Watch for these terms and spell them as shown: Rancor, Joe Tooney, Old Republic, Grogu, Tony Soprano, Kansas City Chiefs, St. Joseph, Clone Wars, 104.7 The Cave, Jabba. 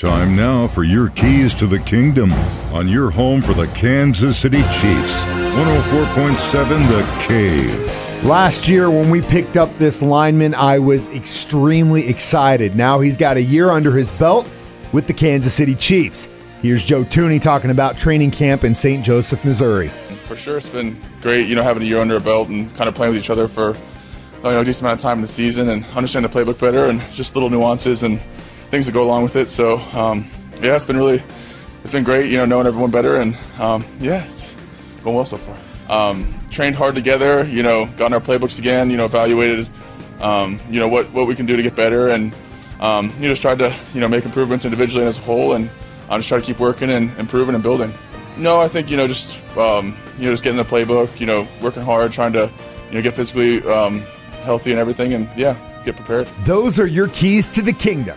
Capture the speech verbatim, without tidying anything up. Time now for your keys to the kingdom on your home for the Kansas City Chiefs. one oh four point seven The Cave. Last year when we picked up this lineman, I was extremely excited. Now he's got a year under his belt with the Kansas City Chiefs. Here's Joe Tooney talking about training camp in Saint Joseph, Missouri. For sure, it's been great, you know, having a year under our belt and kind of playing with each other for, you know, a decent amount of time in the season and understand the playbook better and just little nuances and things that go along with it. So um, yeah, it's been really, it's been great, you know, knowing everyone better, and um, yeah, it's going well so far. Um, trained hard together, you know, gotten our playbooks again, you know, evaluated, um, you know, what, what we can do to get better, and um, you know, just tried to, you know, make improvements individually and as a whole, and I um, just try to keep working and improving and building. No, I think, you know, just, um, you know, just getting the playbook, you know, working hard, trying to, you know, get physically um, healthy and everything, and yeah, get prepared. Those are your keys to the kingdom.